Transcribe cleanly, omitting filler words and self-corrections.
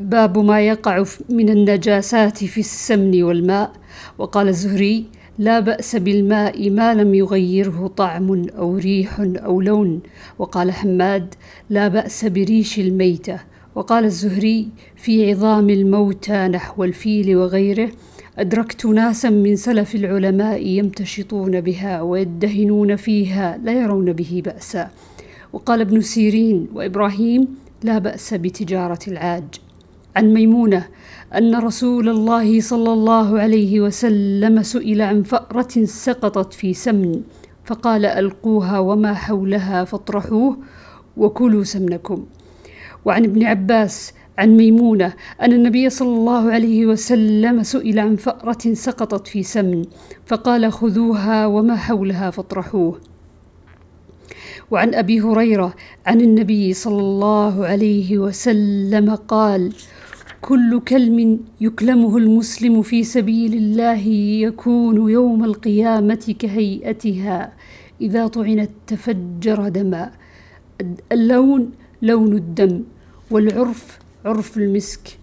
باب ما يقع من النجاسات في السمن والماء. وقال الزهري: لا بأس بالماء ما لم يغيره طعم أو ريح أو لون. وقال حماد: لا بأس بريش الميتة. وقال الزهري: في عظام الموتى نحو الفيل وغيره أدركت ناسا من سلف العلماء يمتشطون بها ويدهنون فيها لا يرون به بأسا. وقال ابن سيرين وإبراهيم: لا بأس بتجارة العاج. عن ميمونة أن رسول الله صلى الله عليه وسلم سئل عن فأرة سقطت في سمن فقال: ألقوها وما حولها فاطرحوه وكلوا سمنكم. وعن ابن عباس عن ميمونة أن النبي صلى الله عليه وسلم سئل عن فأرة سقطت في سمن فقال: خذوها وما حولها فاطرحوه. وعن أبي هريرة عن النبي صلى الله عليه وسلم قال: كل كلم يكلمه المسلم في سبيل الله يكون يوم القيامة كهيئتها، إذا طعنت تفجر دما. اللون لون الدم، والعرف عرف المسك،